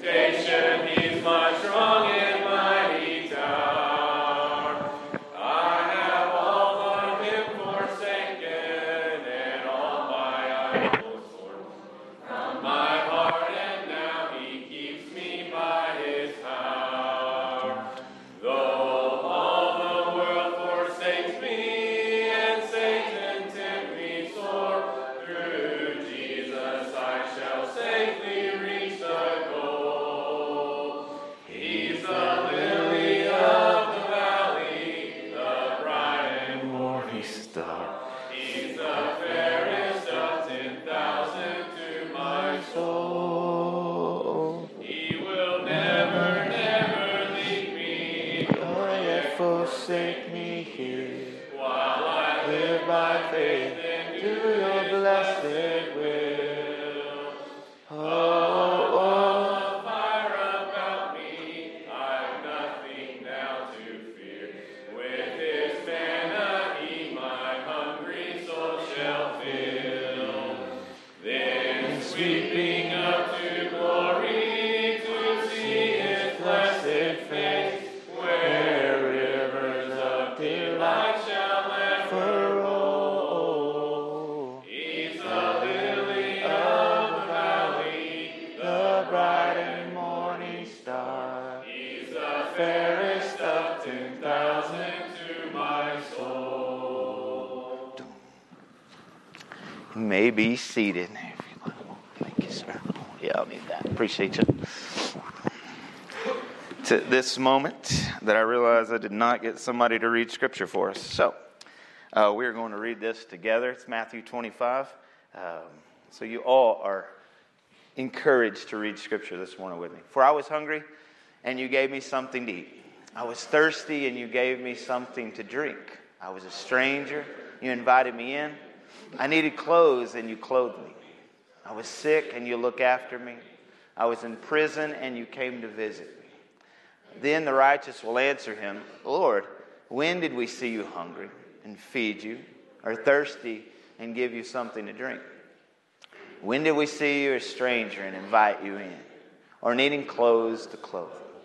Temptation, he's my strong and mighty tower. I have all but him forsaken, and all my idols torn from my heart, and now he keeps me by his power. Though all the world forsakes me, and Satan tempt me sore, through Jesus I shall safely reach the goal. Take me here while I live by faith into your blessed will. Oh, fire about me, I've nothing now to fear. With his manna he my hungry soul shall fill. Then sweeping up to glory to see his blessed face. May be seated. Thank you, sir. Yeah, I'll need that. Appreciate you. It's at this moment that I realized I did not get somebody to read scripture for us. So we're going to read this together. It's Matthew 25. So you all are encouraged to read scripture this morning with me. For I was hungry, and you gave me something to eat. I was thirsty, and you gave me something to drink. I was a stranger, you invited me in. I needed clothes, and you clothed me. I was sick, and you looked after me. I was in prison, and you came to visit me. Then the righteous will answer him, Lord, when did we see you hungry and feed you, or thirsty and give you something to drink? When did we see you a stranger and invite you in, or needing clothes to clothe you?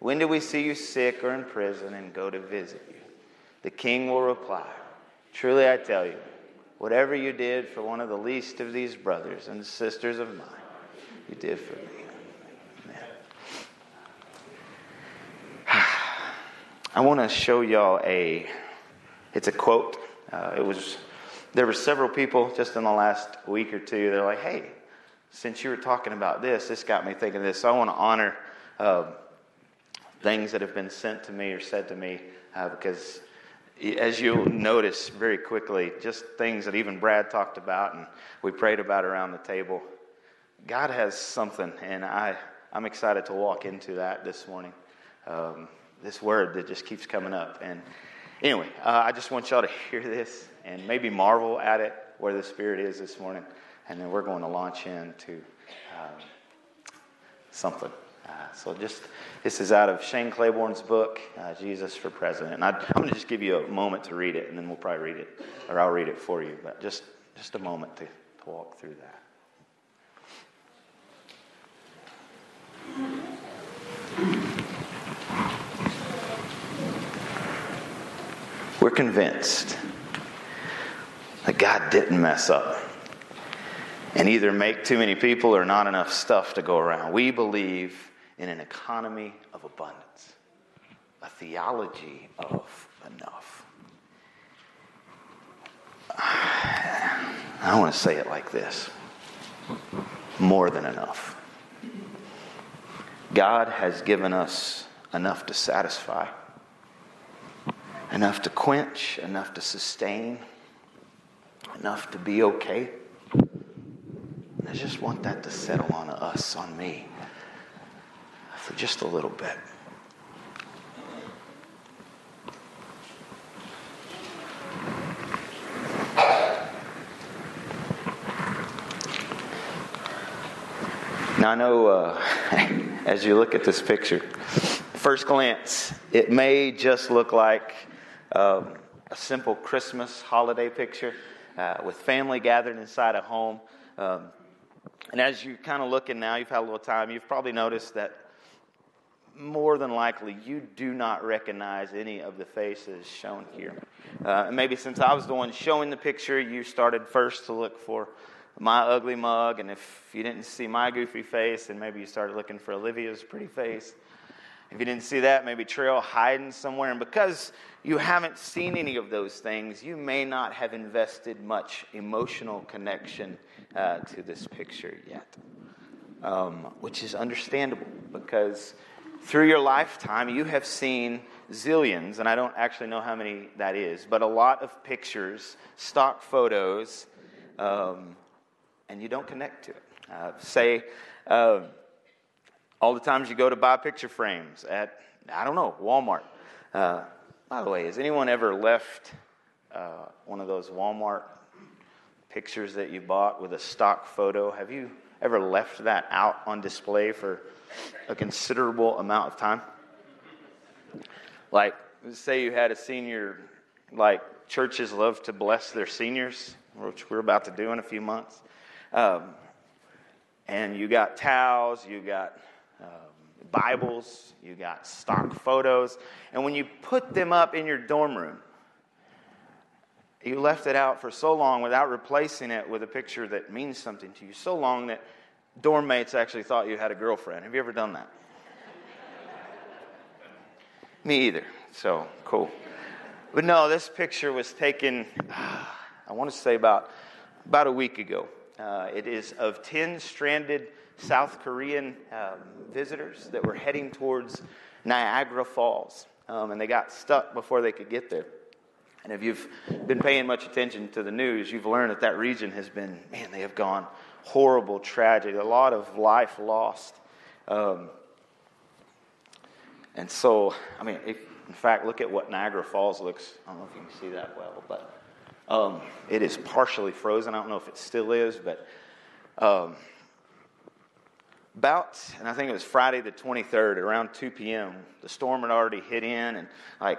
When did we see you sick or in prison and go to visit you? The king will reply, truly I tell you, whatever you did for one of the least of these brothers and sisters of mine, you did for me. Amen. I want to show y'all it's a quote. There were several people just in the last week or two, they're like, hey, since you were talking about this, this got me thinking of this. So I want to honor things that have been sent to me or said to me because as you'll notice very quickly, just things that even Brad talked about and we prayed about around the table, God has something, and I'm excited to walk into that this morning, this word that just keeps coming up. And anyway, I just want y'all to hear this and maybe marvel at it where the Spirit is this morning, and then we're going to launch into something. This is out of Shane Claiborne's book, Jesus for President. And I'm going to just give you a moment to read it, and then we'll probably read it, or I'll read it for you. But just a moment to walk through that. We're convinced that God didn't mess up and either make too many people or not enough stuff to go around. We believe in an economy of abundance, a theology of enough. I want to say it like this: more than enough. God has given us enough to satisfy, enough to quench, enough to sustain, enough to be okay. I just want that to settle on us, on me, for just a little bit. Now I know, as you look at this picture, first glance, it may just look like a simple Christmas holiday picture with family gathered inside a home. And as you're kind of looking now, you've had a little time, you've probably noticed that more than likely you do not recognize any of the faces shown here. And maybe since I was the one showing the picture, you started first to look for my ugly mug, and if you didn't see my goofy face, then maybe you started looking for Olivia's pretty face. If you didn't see that, maybe Trail hiding somewhere. And because you haven't seen any of those things, you may not have invested much emotional connection to this picture yet, which is understandable because through your lifetime, you have seen zillions, and I don't actually know how many that is, but a lot of pictures, stock photos, and you don't connect to it. Say, all the times you go to buy picture frames at, I don't know, Walmart. By the way, has anyone ever left one of those Walmart pictures that you bought with a stock photo? Have you ever left that out on display for a considerable amount of time? Like, say you had a senior, like churches love to bless their seniors, which we're about to do in a few months. And you got towels, you got Bibles, you got stock photos. And when you put them up in your dorm room, you left it out for so long without replacing it with a picture that means something to you, so long that dorm mates actually thought you had a girlfriend. Have you ever done that? Me either. So, cool. But no, this picture was taken, I want to say about a week ago. It is of 10 stranded South Korean visitors that were heading towards Niagara Falls, and they got stuck before they could get there. And if you've been paying much attention to the news, you've learned that that region has been, man, they have gone horrible, tragic, a lot of life lost. And so, I mean, if, in fact, look at what Niagara Falls looks. I don't know if you can see that well, but it is partially frozen. I don't know if it still is, but and I think it was Friday the 23rd, around 2 p.m., the storm had already hit in, and like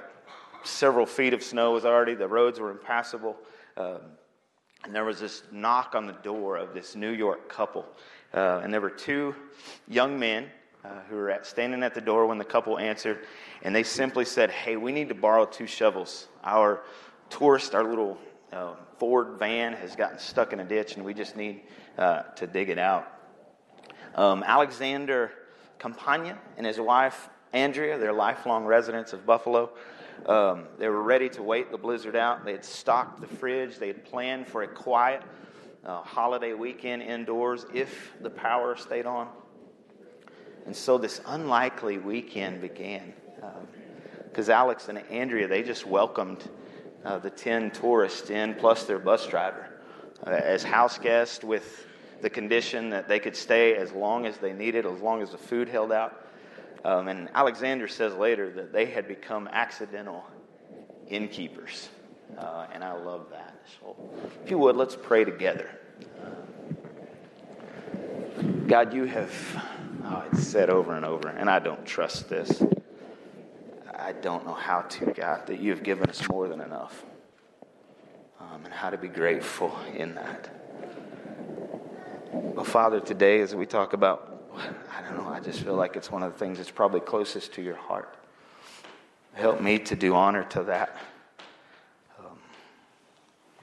several feet of snow was already, the roads were impassable, and there was this knock on the door of this New York couple, and there were two young men who were standing at the door when the couple answered, and they simply said, "Hey, we need to borrow two shovels. Our little Ford van has gotten stuck in a ditch, and we just need to dig it out." Alexander Campagna and his wife, Andrea, they're lifelong residents of Buffalo. They were ready to wait the blizzard out. They had stocked the fridge. They had planned for a quiet holiday weekend indoors if the power stayed on. And so this unlikely weekend began because Alex and Andrea, they just welcomed the 10 tourists in, plus their bus driver, as house guests with the condition that they could stay as long as they needed, as long as the food held out. And Alexander says later that they had become accidental innkeepers. And I love that. So if you would, let's pray together. God, you have, it's said over and over, and I don't trust this. I don't know how to, God, that you've given us more than enough, and how to be grateful in that. Well, Father, today as we talk about, I don't know, I just feel like it's one of the things that's probably closest to your heart. Help me to do honor to that.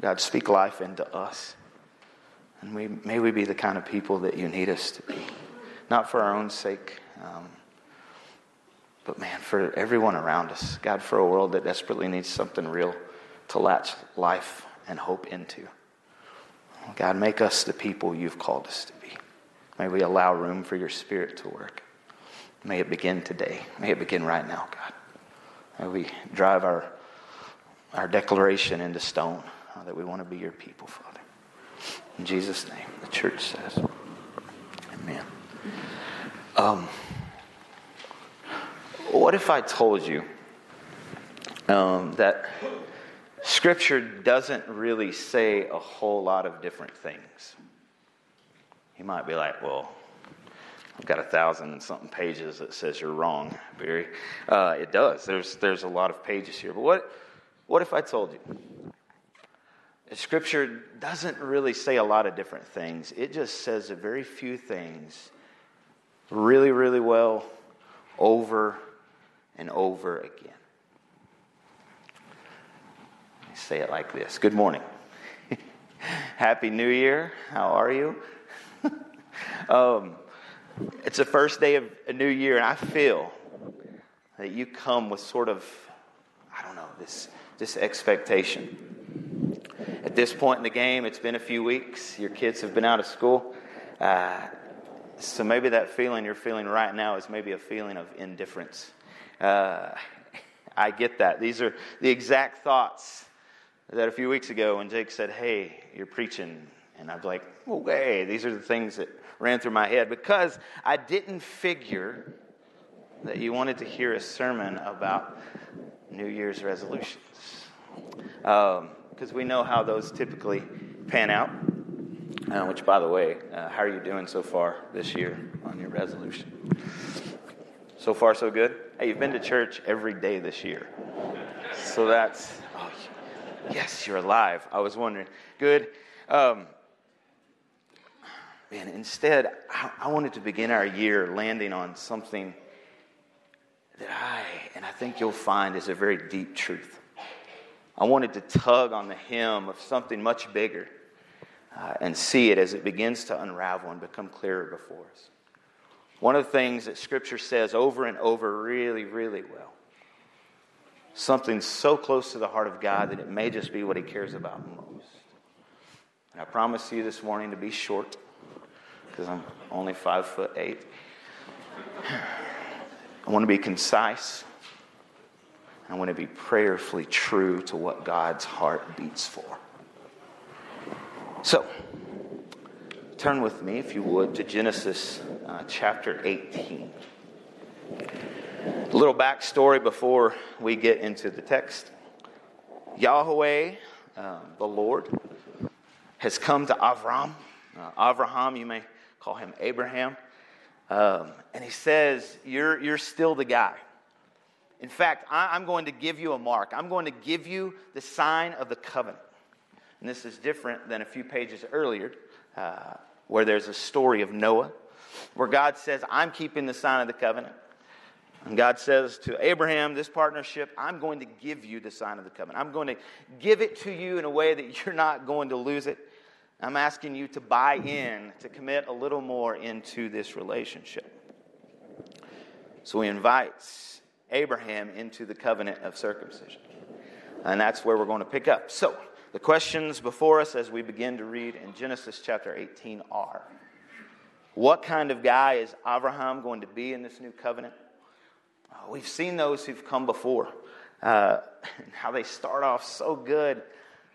God, speak life into us, and may we be the kind of people that you need us to be, not for our own sake, but man, for everyone around us. God, for a world that desperately needs something real to latch life and hope into. God, make us the people you've called us to be. May we allow room for your Spirit to work. May it begin today. May it begin right now, God. May we drive our declaration into stone that we want to be your people, Father. In Jesus' name, the church says, amen. What if I told you that Scripture doesn't really say a whole lot of different things? You might be like, well, I've got 1,000-something pages that says you're wrong, Barry. It does. There's a lot of pages here. But what if I told you Scripture doesn't really say a lot of different things. It just says a very few things really, really well over and over again. I say it like this. Good morning. Happy New Year. How are you? It's the first day of a new year, and I feel that you come with sort of, this expectation. At this point in the game, it's been a few weeks. Your kids have been out of school. So maybe that feeling you're feeling right now is maybe a feeling of indifference. I get that. These are the exact thoughts that a few weeks ago when Jake said, hey, you're preaching. And I'd be like, oh, hey, these are the things that ran through my head. Because I didn't figure that you wanted to hear a sermon about New Year's resolutions. Because we know how those typically pan out. Which, by the way, how are you doing so far this year on your resolution? So far, so good? Hey, you've been to church every day this year. So that's, oh, yes, you're alive. I was wondering. Good. Man, instead, I wanted to begin our year landing on something that I think you'll find is a very deep truth. I wanted to tug on the hem of something much bigger and see it as it begins to unravel and become clearer before us. One of the things that Scripture says over and over really, really well, something so close to the heart of God that it may just be what He cares about most. And I promise you this morning to be short because I'm only 5'8". I want to be concise. I want to be prayerfully true to what God's heart beats for. So, turn with me, if you would, to Genesis chapter 18. A little backstory before we get into the text. Yahweh, the Lord, has come to Abraham. Abraham, you may call him Abraham. And he says, you're still the guy. In fact, I'm going to give you a mark. I'm going to give you the sign of the covenant. And this is different than a few pages earlier, where there's a story of Noah, where God says, I'm keeping the sign of the covenant. And God says to Abraham, this partnership, I'm going to give you the sign of the covenant. I'm going to give it to you in a way that you're not going to lose it. I'm asking you to buy in, to commit a little more into this relationship. So he invites Abraham into the covenant of circumcision. And that's where we're going to pick up. So, the questions before us as we begin to read in Genesis chapter 18 are, what kind of guy is Abraham going to be in this new covenant? We've seen those who've come before, how they start off so good,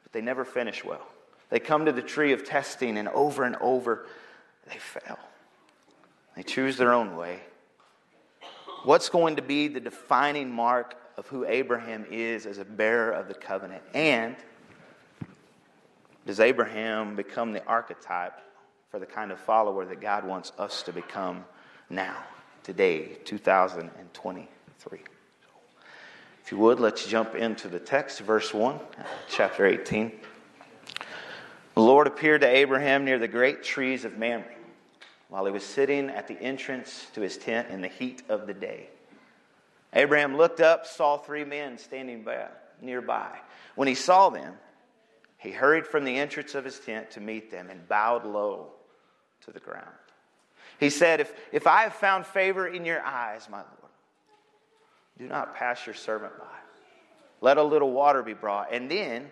but they never finish well. They come to the tree of testing, and over, they fail. They choose their own way. What's going to be the defining mark of who Abraham is as a bearer of the covenant? And does Abraham become the archetype for the kind of follower that God wants us to become now, today, 2023? If you would, let's jump into the text, verse 1, chapter 18. The Lord appeared to Abraham near the great trees of Mamre, while he was sitting at the entrance to his tent in the heat of the day. Abraham looked up, saw three men standing nearby. When he saw them, he hurried from the entrance of his tent to meet them and bowed low to the ground. He said, If I have found favor in your eyes, my Lord, do not pass your servant by. Let a little water be brought, and then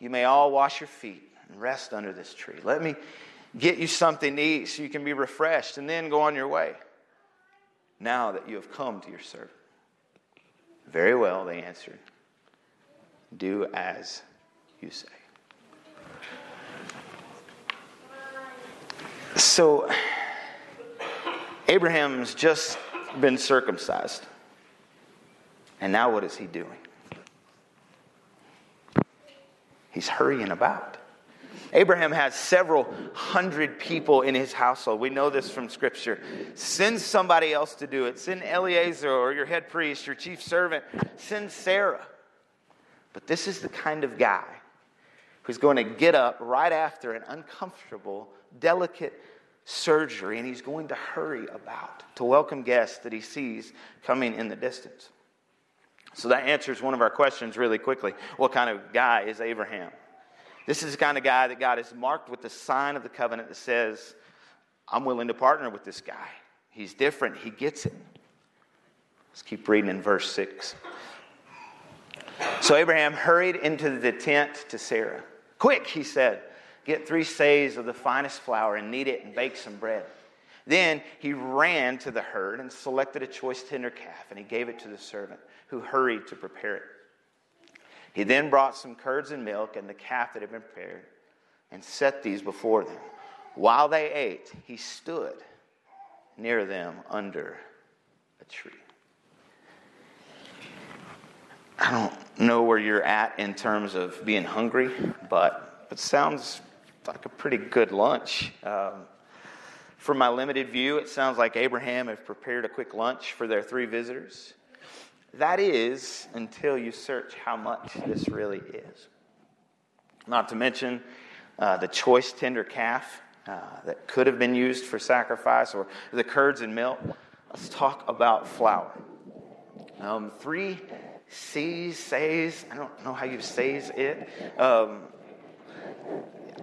you may all wash your feet and rest under this tree. Let me get you something to eat so you can be refreshed and then go on your way, now that you have come to your servant. Very well, they answered. Do as you say. So, Abraham's just been circumcised. And now what is he doing? He's hurrying about. Abraham has several hundred people in his household. We know this from Scripture. Send somebody else to do it. Send Eliezer or your head priest, your chief servant. Send Sarah. But this is the kind of guy who's going to get up right after an uncomfortable, delicate surgery, and he's going to hurry about to welcome guests that he sees coming in the distance. So that answers one of our questions really quickly. What kind of guy is Abraham? This is the kind of guy that God has marked with the sign of the covenant that says, I'm willing to partner with this guy. He's different. He gets it. Let's keep reading in verse 6. So Abraham hurried into the tent to Sarah. Quick, he said, get 3 seahs of the finest flour and knead it and bake some bread. Then he ran to the herd and selected a choice tender calf, and he gave it to the servant, who hurried to prepare it. He then brought some curds and milk and the calf that had been prepared and set these before them. While they ate, he stood near them under a tree. I don't know where you're at in terms of being hungry, but it sounds like a pretty good lunch. From my limited view, it sounds like Abraham had prepared a quick lunch for their 3 visitors. That is until you search how much this really is. Not to mention the choice tender calf that could have been used for sacrifice, or the curds and milk. Let's talk about flour. 3 seahs, I don't know how you says it. I'll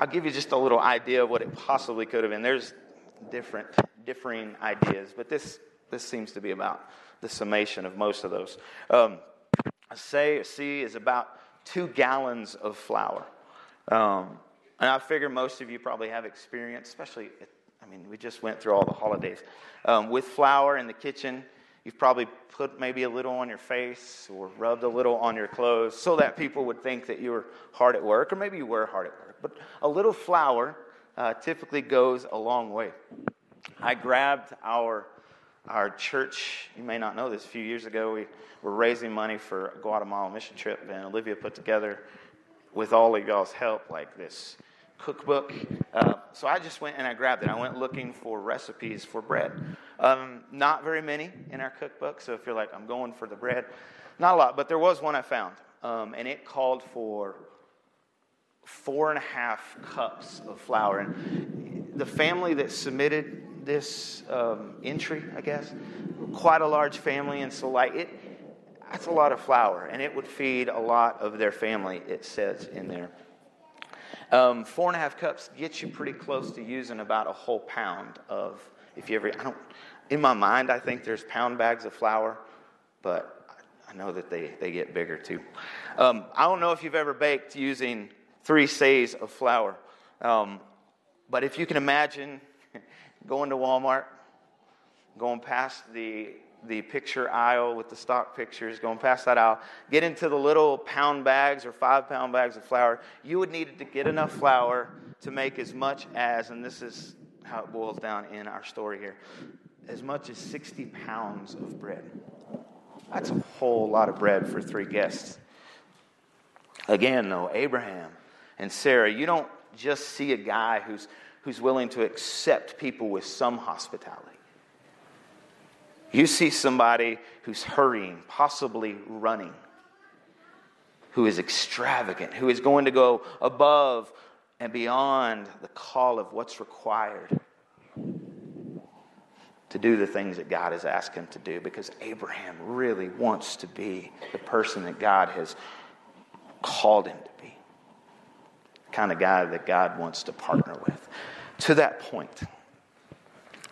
give you just a little idea of what it possibly could have been. There's differing ideas, but this seems to be about the summation of most of those. A say or see is about 2 gallons of flour. And I figure most of you probably have experience, especially, we just went through all the holidays. With flour in the kitchen, you've probably put maybe a little on your face or rubbed a little on your clothes so that people would think that you were hard at work, or maybe you were hard at work. But a little flour typically goes a long way. I grabbed our church, you may not know this, a few years ago we were raising money for a Guatemala mission trip, and Olivia put together, with all of y'all's help, like this cookbook. So I just went and I grabbed it. I went looking for recipes for bread. Not very many in our cookbook, so if you're like, I'm going for the bread, not a lot, but there was one I found, and it called for 4.5 cups of flour. And the family that submitted this entry, I guess, quite a large family, and so that's a lot of flour, and it would feed a lot of their family, it says in there. 4.5 cups gets you pretty close to using about a whole pound of, in my mind, I think there's pound bags of flour, but I know that they get bigger too. I don't know if you've ever baked using 3 seahs of flour, but if you can imagine going to Walmart, going past the picture aisle with the stock pictures, going past that aisle, get into the little pound bags or 5-pound bags of flour, you would need to get enough flour to make as much as, and this is how it boils down in our story here, as much as 60 pounds of bread. That's a whole lot of bread for 3 guests. Again, though, Abraham and Sarah, you don't just see a guy who's willing to accept people with some hospitality. You see somebody who's hurrying, possibly running, who is extravagant, who is going to go above and beyond the call of what's required to do the things that God has asked him to do, because Abraham really wants to be the person that God has called him to be. Kind of guy that God wants to partner with. To that point,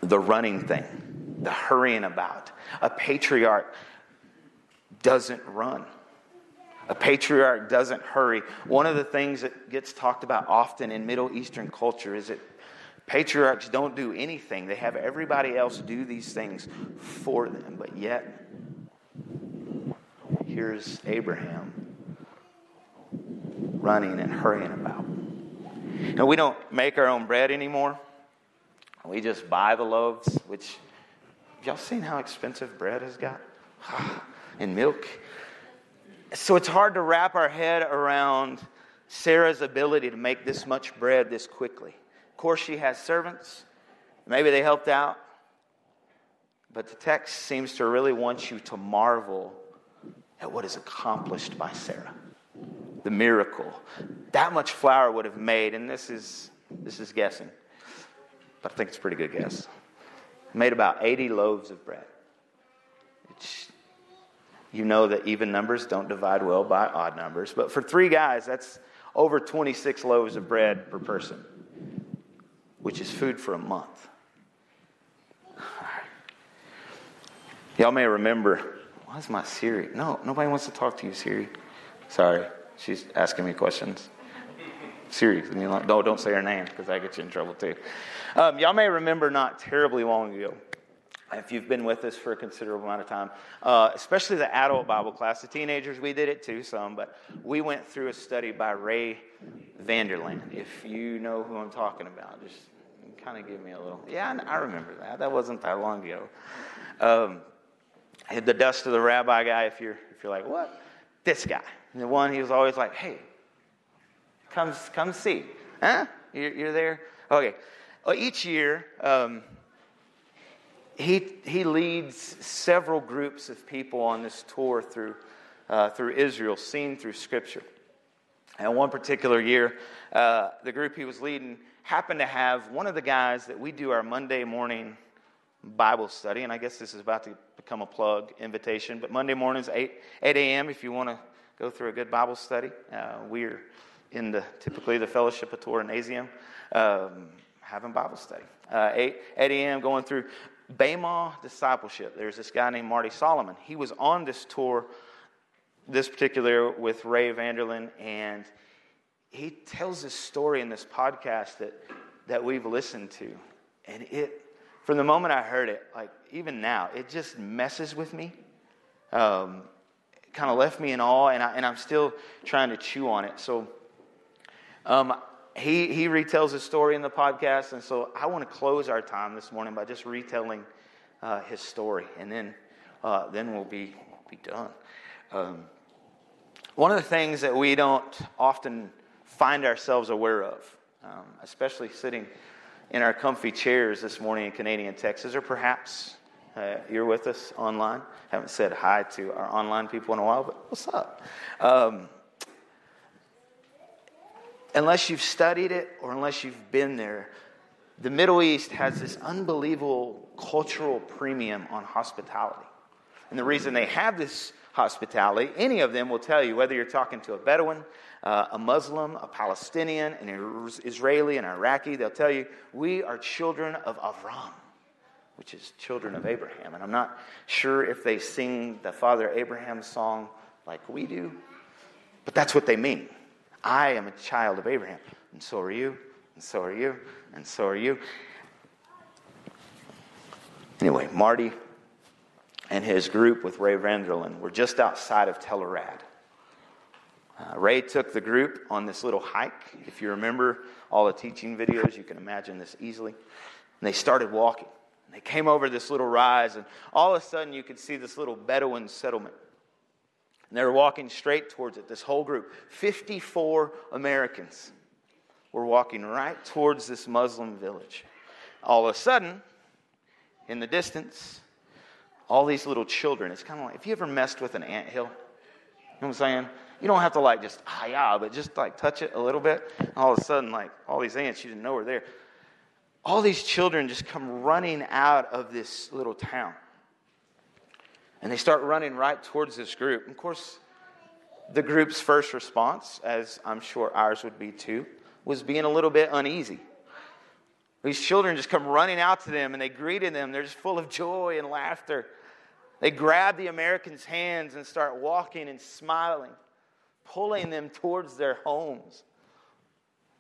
the running thing, the hurrying about. A patriarch doesn't run. A patriarch doesn't hurry. One of the things that gets talked about often in Middle Eastern culture is that patriarchs don't do anything. They have everybody else do these things for them. But yet, here's Abraham running and hurrying about. Now, we don't make our own bread anymore. We just buy the loaves, which, have y'all seen how expensive bread has got? And milk. So it's hard to wrap our head around Sarah's ability to make this much bread this quickly. Of course, she has servants. Maybe they helped out. But the text seems to really want you to marvel at what is accomplished by Sarah. the miracle. That much flour would have made, and this is guessing, but I think it's a pretty good guess. Made about 80 loaves of bread. You know that even numbers don't divide well by odd numbers, but for three guys, that's over 26 loaves of bread per person, which is food for a month. All right. Y'all may remember, why's my Siri? No, nobody wants to talk to you, Siri. Sorry, she's asking me questions. Siri, no, don't say her name because I get you in trouble too. Y'all may remember not terribly long ago, if you've been with us for a considerable amount of time, especially the adult Bible class, the teenagers, we did it too, some, but we went through a study by Ray Vander Laan. If you know who I'm talking about, just kind of give me a little, yeah, I remember that. That wasn't that long ago. The dust of the rabbi guy, if you're like, what? This guy. And the one, he was always like, hey, come see. Huh? You're there? Okay. Well, each year, He leads several groups of people on this tour through Israel, seen through Scripture. And one particular year, the group he was leading happened to have one of the guys that we do our Monday morning Bible study, and I guess this is about to become a plug invitation, but Monday mornings, 8 a.m., if you want to go through a good Bible study. We're in typically the Fellowship of Torah and Asium, having Bible study. 8 a.m., going through Bema discipleship. There's this guy named Marty Solomon. He was on this tour, this particular with Ray Vander Laan, and he tells this story in this podcast that we've listened to. And it, from the moment I heard it, like even now, it just messes with me. It kind of left me in awe, and I'm still trying to chew on it. So He retells his story in the podcast, and so I want to close our time this morning by just retelling his story, and then we'll be done. One of the things that we don't often find ourselves aware of, especially sitting in our comfy chairs this morning in Canadian Texas, or perhaps you're with us online. Haven't said hi to our online people in a while, but what's up? Unless you've studied it or unless you've been there, the Middle East has this unbelievable cultural premium on hospitality. And the reason they have this hospitality, any of them will tell you, whether you're talking to a Bedouin, a Muslim, a Palestinian, an Israeli, an Iraqi, they'll tell you, we are children of Avram, which is children of Abraham. And I'm not sure if they sing the Father Abraham song like we do, but that's what they mean. I am a child of Abraham, and so are you, and so are you, and so are you. Anyway, Marty and his group with Ray Vander Laan were just outside of Tellerad. Ray took the group on this little hike. If you remember all the teaching videos, you can imagine this easily. And they started walking. And they came over this little rise, and all of a sudden you could see this little Bedouin settlement. And they were walking straight towards it, this whole group. 54 Americans were walking right towards this Muslim village. All of a sudden, in the distance, all these little children. It's kind of like, if you ever messed with an anthill, you know what I'm saying? You don't have to like just, but just like touch it a little bit. And all of a sudden, like all these ants you didn't know were there. All these children just come running out of this little town. And they start running right towards this group. Of course, the group's first response, as I'm sure ours would be too, was being a little bit uneasy. These children just come running out to them, and they greeted them. They're just full of joy and laughter. They grab the Americans' hands and start walking and smiling, pulling them towards their homes.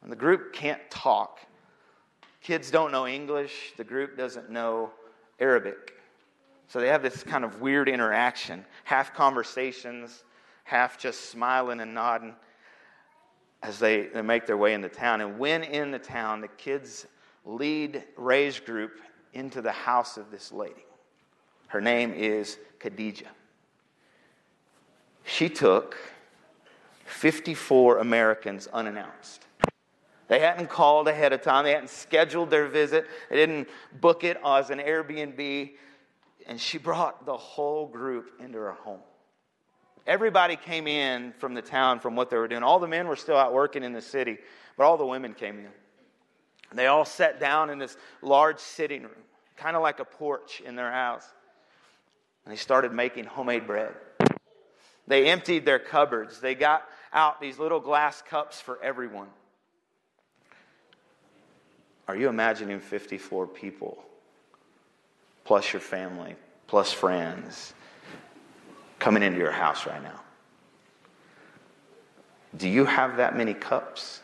And the group can't talk. Kids don't know English. The group doesn't know Arabic. So they have this kind of weird interaction, half conversations, half just smiling and nodding as they make their way into town. And when in the town, the kids lead Ray's group into the house of this lady. Her name is Khadija. She took 54 Americans unannounced. They hadn't called ahead of time. They hadn't scheduled their visit. They didn't book it as an Airbnb. And she brought the whole group into her home. Everybody came in from the town from what they were doing. All the men were still out working in the city, but all the women came in. They all sat down in this large sitting room, kind of like a porch in their house. And they started making homemade bread. They emptied their cupboards. They got out these little glass cups for everyone. Are you imagining 54 people, plus your family, plus friends, coming into your house right now? Do you have that many cups?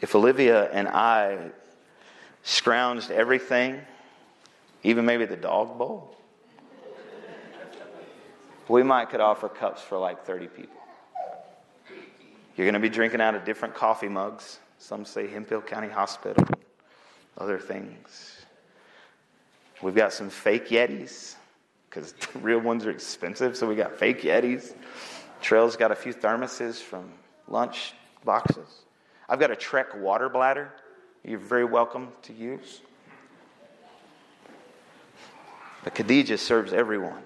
If Olivia and I scrounged everything, even maybe the dog bowl, we might could offer cups for like 30 people. You're going to be drinking out of different coffee mugs. Some say Hemphill County Hospital, other things. We've got some fake Yetis, because the real ones are expensive, so we got fake Yetis. Trail's got a few thermoses from lunch boxes. I've got a Trek water bladder you're very welcome to use. But Khadija serves everyone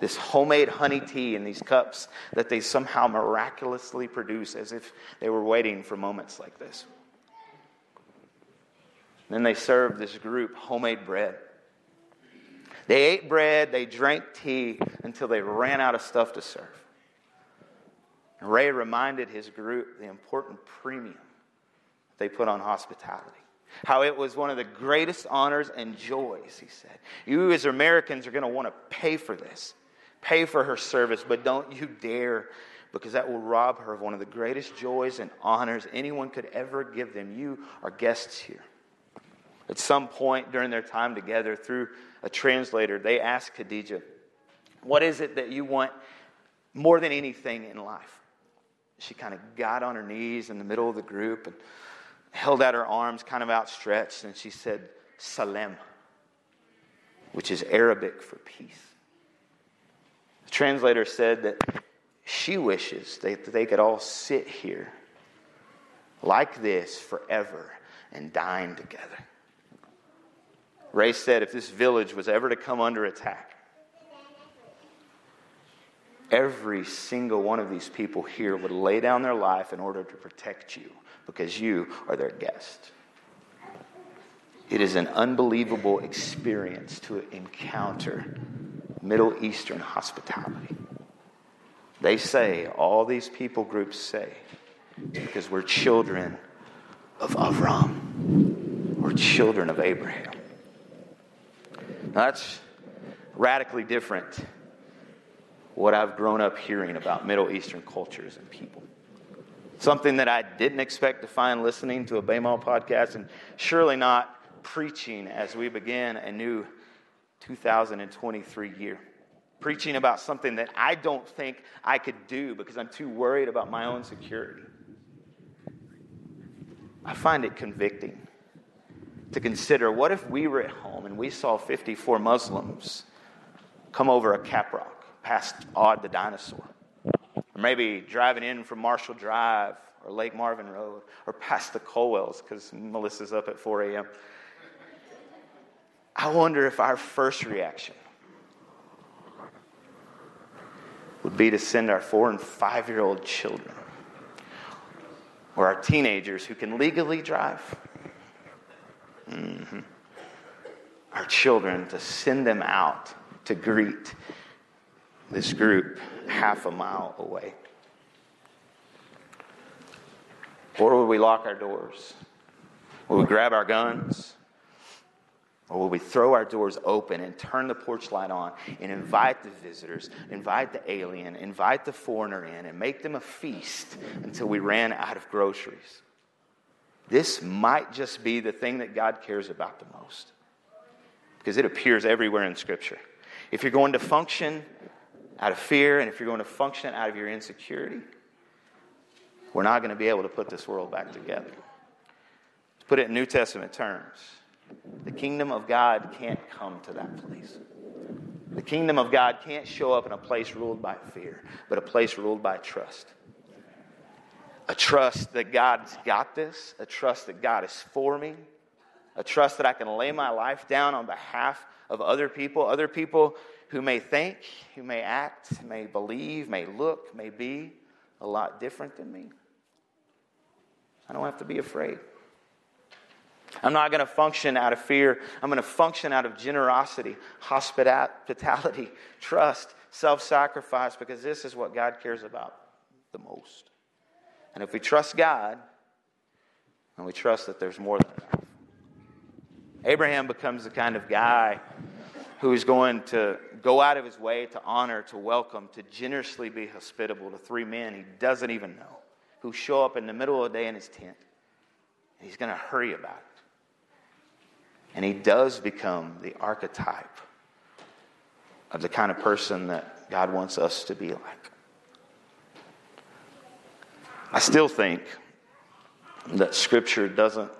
this homemade honey tea in these cups that they somehow miraculously produce, as if they were waiting for moments like this. Then they served this group homemade bread. They ate bread, they drank tea until they ran out of stuff to serve. Ray reminded his group the important premium they put on hospitality. How it was one of the greatest honors and joys, he said. You as Americans are going to want to pay for this. Pay for her service, but don't you dare, because that will rob her of one of the greatest joys and honors anyone could ever give them. You are guests here. At some point during their time together, through a translator, they asked Khadija, what is it that you want more than anything in life? She kind of got on her knees in the middle of the group and held out her arms kind of outstretched, and she said, Salam, which is Arabic for peace. The translator said that she wishes that they could all sit here like this forever and dine together. Ray said if this village was ever to come under attack, every single one of these people here would lay down their life in order to protect you, because you are their guest. It is an unbelievable experience to encounter Middle Eastern hospitality. They say, all these people groups say, because we're children of Avram. We're children of Abraham. Now that's radically different what I've grown up hearing about Middle Eastern cultures and people. Something that I didn't expect to find listening to a Bema podcast, and surely not preaching as we begin a new 2023 year. Preaching about something that I don't think I could do because I'm too worried about my own security. I find it convicting to consider, what if we were at home and we saw 54 Muslims come over a caprock past Odd the Dinosaur, or maybe driving in from Marshall Drive or Lake Marvin Road, or past the Colwells because Melissa's up at 4 a.m. I wonder if our first reaction would be to send our 4 and 5-year-old children, or our teenagers who can legally drive, our children, to send them out to greet this group half a mile away? Or would we lock our doors? Would we grab our guns? Or would we throw our doors open and turn the porch light on and invite the visitors, invite the alien, invite the foreigner in, and make them a feast until we ran out of groceries? This might just be the thing that God cares about the most, because it appears everywhere in Scripture. If you're going to function out of fear, and if you're going to function out of your insecurity, we're not going to be able to put this world back together. To put it in New Testament terms, the kingdom of God can't come to that place. The kingdom of God can't show up in a place ruled by fear, but a place ruled by trust. A trust that God's got this, a trust that God is for me, a trust that I can lay my life down on behalf of other people who may think, who may act, may believe, may look, may be a lot different than me. I don't have to be afraid. I'm not going to function out of fear. I'm going to function out of generosity, hospitality, trust, self-sacrifice, because this is what God cares about the most. And if we trust God, and we trust that there's more than enough. Abraham becomes the kind of guy who is going to go out of his way to honor, to welcome, to generously be hospitable to three men he doesn't even know, who show up in the middle of the day in his tent. And he's going to hurry about it. And he does become the archetype of the kind of person that God wants us to be like. I still think that Scripture doesn't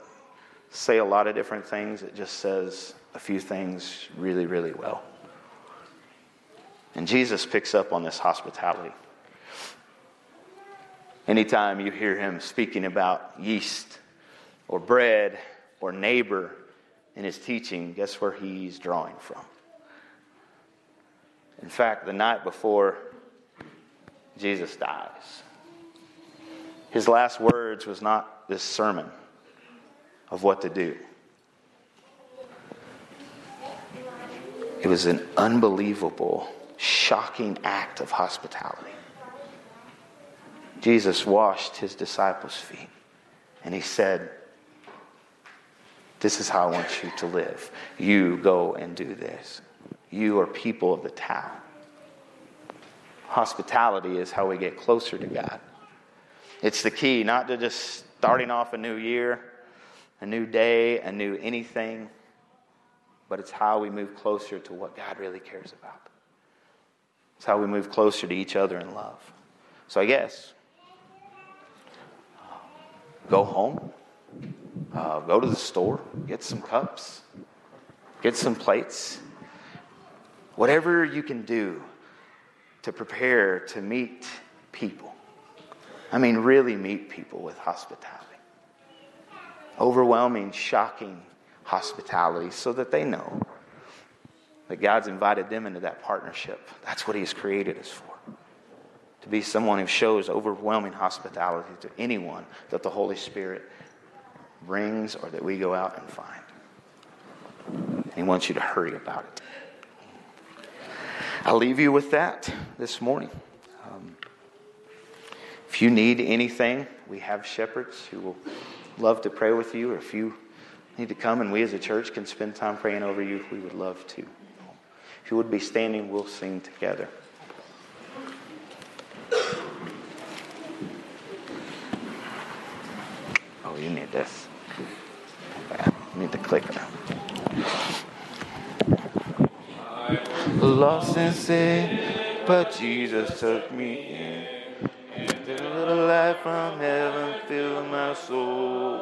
say a lot of different things. It just says a few things really, really well. And Jesus picks up on this hospitality. Anytime you hear him speaking about yeast or bread or neighbor in his teaching, guess where he's drawing from? In fact, the night before Jesus dies, his last words was not this sermon of what to do. It was an unbelievable, shocking act of hospitality. Jesus washed his disciples' feet and he said, "This is how I want you to live. You go and do this. You are people of the town." Hospitality is how we get closer to God. It's the key, not to just starting off a new year, a new day, a new anything, but it's how we move closer to what God really cares about. It's how we move closer to each other in love. So I guess, go home, go to the store, get some cups, get some plates, whatever you can do to prepare to meet people. I mean, really meet people with hospitality. Overwhelming, shocking hospitality so that they know that God's invited them into that partnership. That's what he's created us for. To be someone who shows overwhelming hospitality to anyone that the Holy Spirit brings or that we go out and find. And he wants you to hurry about it. I'll leave you with that this morning. If you need anything, we have shepherds who will love to pray with you. Or if you need to come and we as a church can spend time praying over you, we would love to. If you would be standing, we'll sing together. Oh, you need this. You need the clicker. Lost and sin, but Jesus took me in. Light from heaven fill my soul.